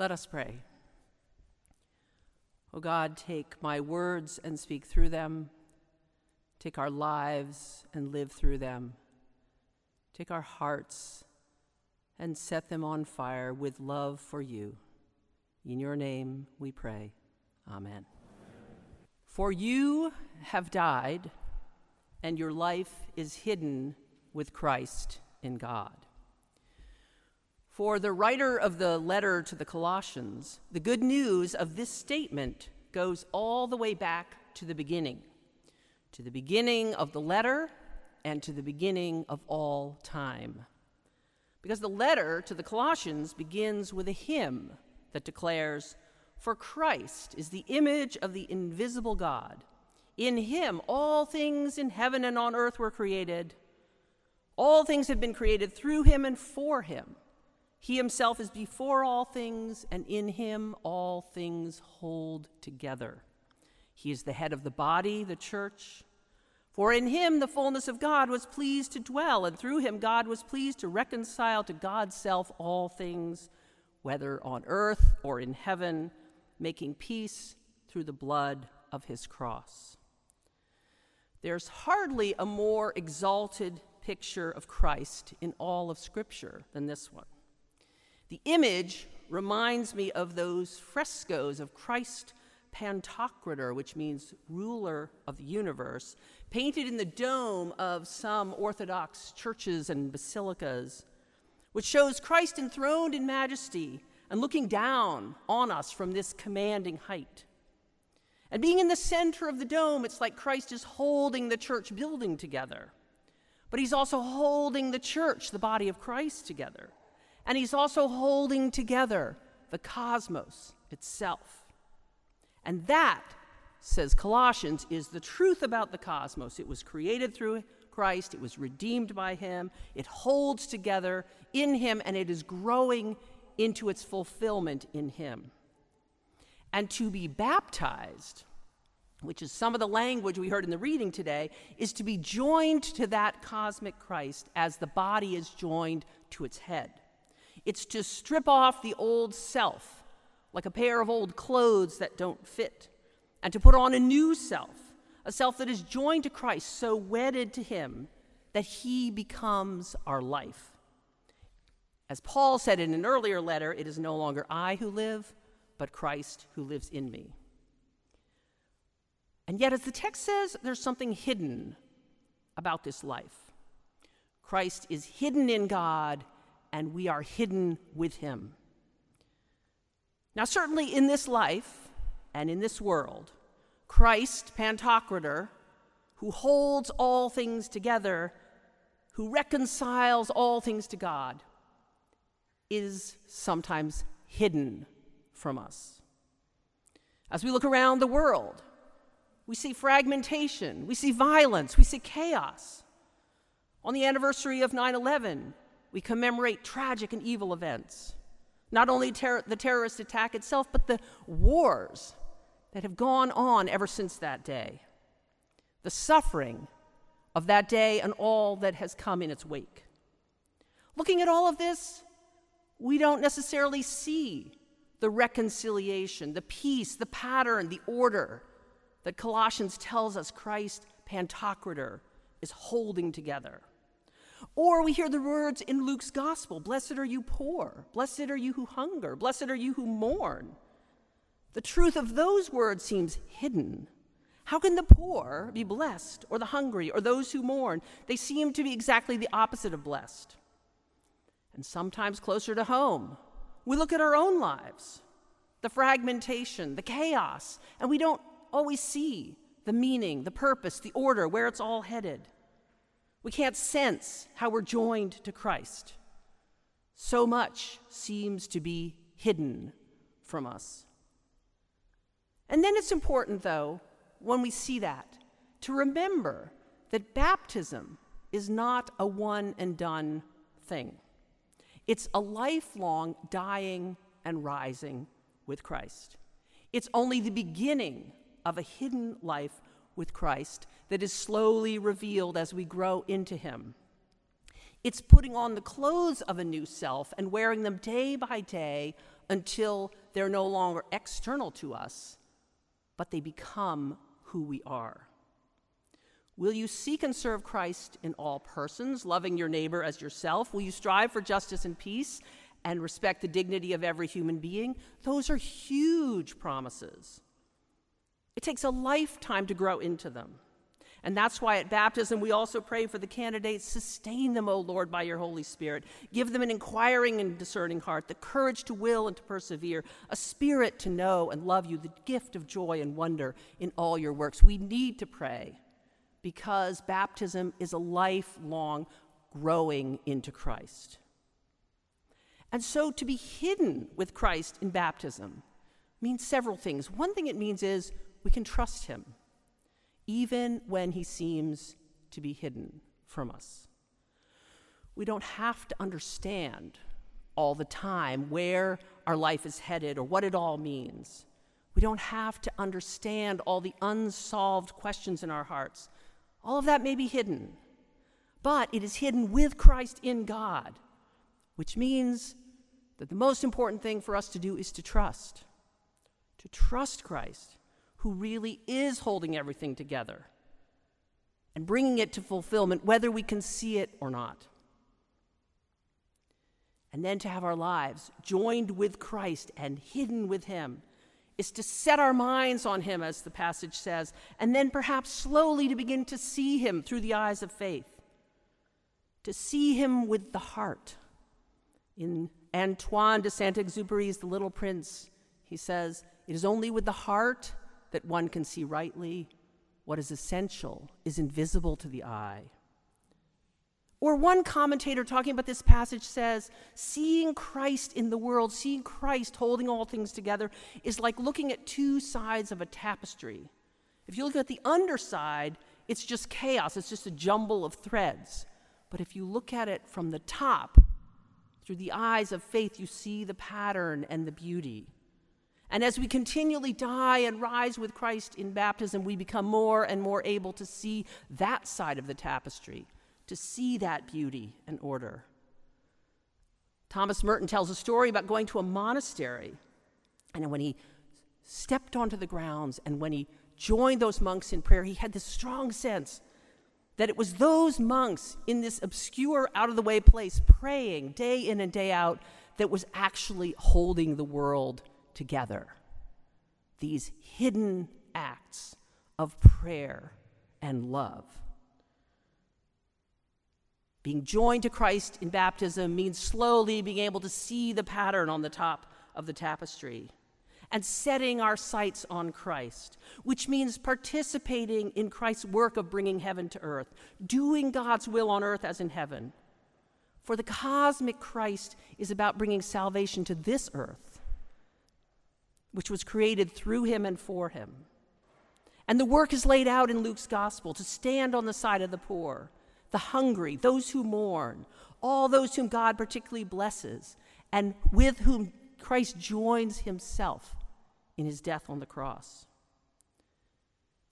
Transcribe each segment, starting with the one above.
Let us pray. O God, take my words and speak through them. Take our lives and live through them. Take our hearts and set them on fire with love for you. In your name we pray. Amen. For you have died, and your life is hidden with Christ in God. For the writer of the letter to the Colossians, the good news of this statement goes all the way back to the beginning of the letter and to the beginning of all time. Because the letter to the Colossians begins with a hymn that declares, "For Christ is the image of the invisible God. In him all things in heaven and on earth were created. All things have been created through him and for him. He himself is before all things, and in him all things hold together. He is the head of the body, the church. For in him the fullness of God was pleased to dwell, and through him God was pleased to reconcile to God's self all things, whether on earth or in heaven, making peace through the blood of his cross." There's hardly a more exalted picture of Christ in all of Scripture than this one. The image reminds me of those frescoes of Christ Pantocrator, which means ruler of the universe, painted in the dome of some Orthodox churches and basilicas, which shows Christ enthroned in majesty and looking down on us from this commanding height. And being in the center of the dome, it's like Christ is holding the church building together, but he's also holding the church, the body of Christ, together. And he's also holding together the cosmos itself. And that, says Colossians, is the truth about the cosmos. It was created through Christ. It was redeemed by him. It holds together in him, and it is growing into its fulfillment in him. And to be baptized, which is some of the language we heard in the reading today, is to be joined to that cosmic Christ as the body is joined to its head. It's to strip off the old self, like a pair of old clothes that don't fit, and to put on a new self, a self that is joined to Christ, so wedded to him that he becomes our life. As Paul said in an earlier letter, it is no longer I who live, but Christ who lives in me. And yet, as the text says, there's something hidden about this life. Christ is hidden in God, and we are hidden with him. Now, certainly in this life and in this world, Christ Pantocrator, who holds all things together, who reconciles all things to God, is sometimes hidden from us. As we look around the world, we see fragmentation, we see violence, we see chaos. On the anniversary of 9/11, we commemorate tragic and evil events, not only the terrorist attack itself, but the wars that have gone on ever since that day, the suffering of that day and all that has come in its wake. Looking at all of this, we don't necessarily see the reconciliation, the peace, the pattern, the order that Colossians tells us Christ Pantocrator is holding together. Or we hear the words in Luke's gospel, "Blessed are you poor, blessed are you who hunger, blessed are you who mourn." The truth of those words seems hidden. How can the poor be blessed, or the hungry, or those who mourn? They seem to be exactly the opposite of blessed. And sometimes closer to home, we look at our own lives, the fragmentation, the chaos, and we don't always see the meaning, the purpose, the order, where it's all headed. We can't sense how we're joined to Christ. So much seems to be hidden from us. And then it's important, though, when we see that, to remember that baptism is not a one-and-done thing. It's a lifelong dying and rising with Christ. It's only the beginning of a hidden life with Christ that is slowly revealed as we grow into him. It's putting on the clothes of a new self and wearing them day by day until they're no longer external to us, but they become who we are. Will you seek and serve Christ in all persons, loving your neighbor as yourself? Will you strive for justice and peace and respect the dignity of every human being? Those are huge promises. It takes a lifetime to grow into them. And that's why at baptism we also pray for the candidates, sustain them, O Lord, by your Holy Spirit. Give them an inquiring and discerning heart, the courage to will and to persevere, a spirit to know and love you, the gift of joy and wonder in all your works. We need to pray because baptism is a lifelong growing into Christ. And so to be hidden with Christ in baptism means several things. One thing it means is we can trust him, even when he seems to be hidden from us. We don't have to understand all the time where our life is headed or what it all means. We don't have to understand all the unsolved questions in our hearts. All of that may be hidden, but it is hidden with Christ in God, which means that the most important thing for us to do is to trust Christ, who really is holding everything together and bringing it to fulfillment, whether we can see it or not. And then to have our lives joined with Christ and hidden with him is to set our minds on him, as the passage says, and then perhaps slowly to begin to see him through the eyes of faith, to see him with the heart. In Antoine de Saint-Exupéry's The Little Prince, he says, "It is only with the heart that one can see rightly. What is essential is invisible to the eye." Or one commentator talking about this passage says, seeing Christ in the world, seeing Christ holding all things together is like looking at two sides of a tapestry. If you look at the underside, it's just chaos, it's just a jumble of threads. But if you look at it from the top, through the eyes of faith, you see the pattern and the beauty. And as we continually die and rise with Christ in baptism, we become more and more able to see that side of the tapestry, to see that beauty and order. Thomas Merton tells a story about going to a monastery, and when he stepped onto the grounds and when he joined those monks in prayer, he had this strong sense that it was those monks in this obscure, out-of-the-way place praying day in and day out that was actually holding the world together. These hidden acts of prayer and love. Being joined to Christ in baptism means slowly being able to see the pattern on the top of the tapestry and setting our sights on Christ, which means participating in Christ's work of bringing heaven to earth, doing God's will on earth as in heaven. For the cosmic Christ is about bringing salvation to this earth, which was created through him and for him. And the work is laid out in Luke's gospel to stand on the side of the poor, the hungry, those who mourn, all those whom God particularly blesses, and with whom Christ joins himself in his death on the cross.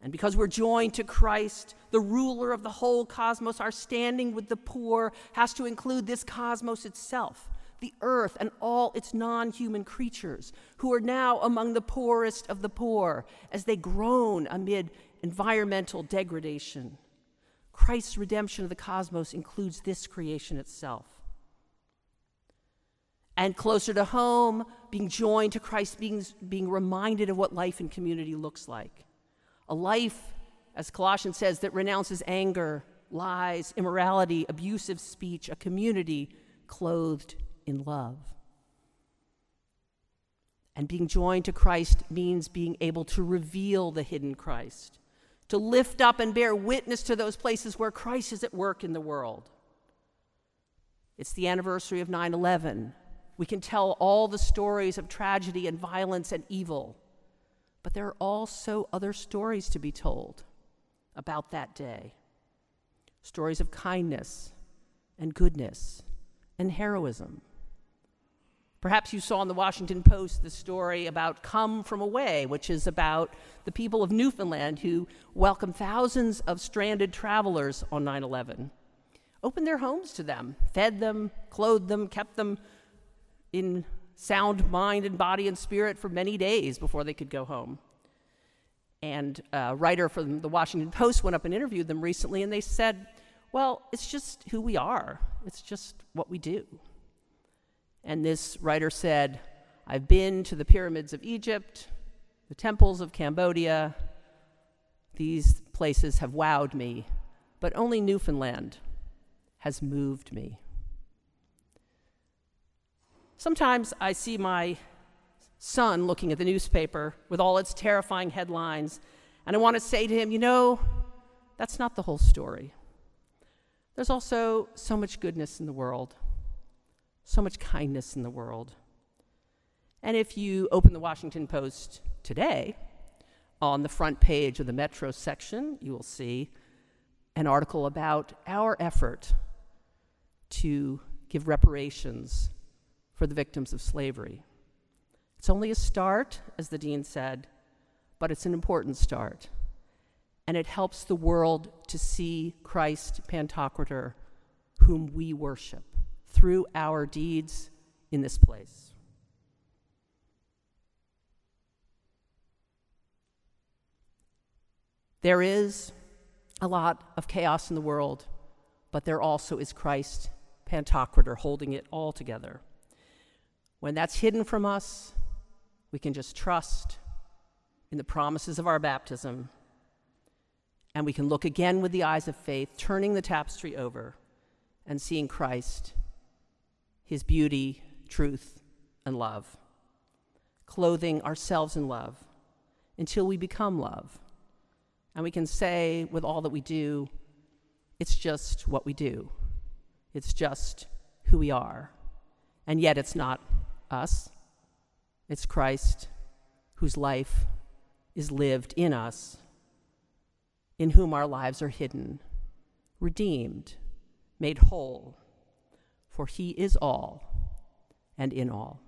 And because we're joined to Christ, the ruler of the whole cosmos, our standing with the poor has to include this cosmos itself, the earth and all its non-human creatures, who are now among the poorest of the poor as they groan amid environmental degradation. Christ's redemption of the cosmos includes this creation itself. And closer to home, being joined to Christ, being reminded of what life in community looks like. A life, as Colossians says, that renounces anger, lies, immorality, abusive speech, a community clothed in love. And being joined to Christ means being able to reveal the hidden Christ, to lift up and bear witness to those places where Christ is at work in the world. It's the anniversary of 9/11. We can tell all the stories of tragedy and violence and evil, but there are also other stories to be told about that day. Stories of kindness and goodness and heroism. Perhaps you saw in the Washington Post the story about Come From Away, which is about the people of Newfoundland who welcomed thousands of stranded travelers on 9/11, opened their homes to them, fed them, clothed them, kept them in sound mind and body and spirit for many days before they could go home. And a writer from the Washington Post went up and interviewed them recently, and they said, well, it's just who we are. It's just what we do. And this writer said, I've been to the pyramids of Egypt, the temples of Cambodia. These places have wowed me, but only Newfoundland has moved me. Sometimes I see my son looking at the newspaper with all its terrifying headlines, and I want to say to him, you know, that's not the whole story. There's also so much goodness in the world, so much kindness in the world. And if you open the Washington Post today, on the front page of the Metro section, you will see an article about our effort to give reparations for the victims of slavery. It's only a start, as the dean said, but it's an important start. And it helps the world to see Christ Pantocrator, whom we worship, through our deeds in this place. There is a lot of chaos in the world, but there also is Christ Pantocrator holding it all together. When that's hidden from us, we can just trust in the promises of our baptism, and we can look again with the eyes of faith, turning the tapestry over and seeing Christ, his beauty, truth, and love, clothing ourselves in love until we become love. And we can say with all that we do, it's just what we do. It's just who we are. And yet it's not us. It's Christ, whose life is lived in us, in whom our lives are hidden, redeemed, made whole, for he is all and in all.